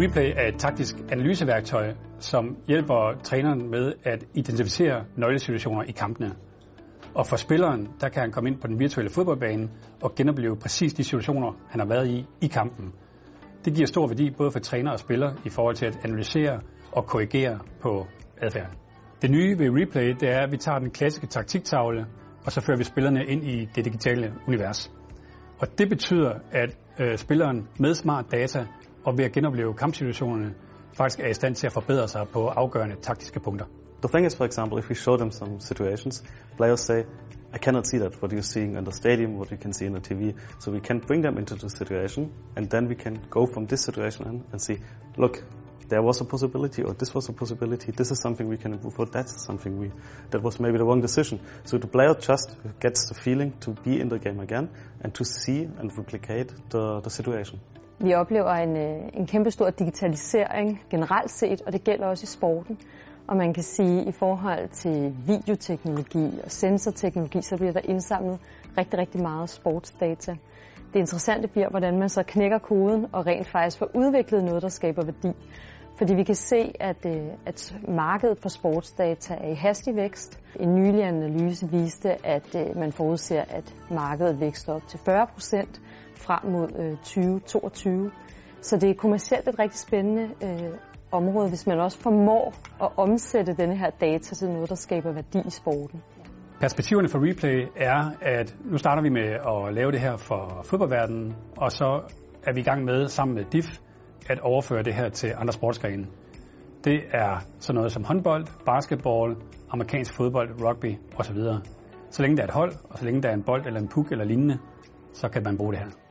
Replay er et taktisk analyseværktøj, som hjælper træneren med at identificere nøglesituationer i kampene. Og for spilleren, der kan han komme ind på den virtuelle fodboldbane og genopleve præcis de situationer, han har været i kampen. Det giver stor værdi både for træner og spiller i forhold til at analysere og korrigere på adfærd. Det nye ved Replay, det er, at vi tager den klassiske taktiktavle, og så fører vi spillerne ind i det digitale univers. Og det betyder, at spilleren med smart data og ved at genopleve kampsituationerne faktisk er i stand til at forbedre sig på afgørende taktiske punkter. The thing is, for example, if we show them some situations, players say, I cannot see that, what you're seeing in the stadium, what you can see on the TV. So we can bring them into the situation, and then we can go from this situation and see, look, there was a possibility, or this was a possibility, this is something we can improve, or that's something that was maybe the wrong decision. So the player just gets the feeling to be in the game again, and to see and replicate the situation. Vi oplever en kæmpe stor digitalisering generelt set, og det gælder også i sporten. Og man kan sige, at i forhold til videoteknologi og sensorteknologi, så bliver der indsamlet rigtig, rigtig meget sportsdata. Det interessante bliver, hvordan man så knækker koden og rent faktisk får udviklet noget, der skaber værdi. Fordi vi kan se, at markedet for sportsdata er i hastig vækst. En nylig analyse viste, at man forudser, at markedet vækster op til 40% frem mod 2022. Så det er kommercielt et rigtig spændende område, hvis man også formår at omsætte denne her data til noget, der skaber værdi i sporten. Perspektiverne for Replay er, at nu starter vi med at lave det her for fodboldverdenen, og så er vi i gang med sammen med DIF at overføre det her til andre sportsgrene. Det er sådan noget som håndbold, basketball, amerikansk fodbold, rugby osv. Så længe der er et hold, og så længe der er en bold eller en puk eller lignende, så kan man bruge det her.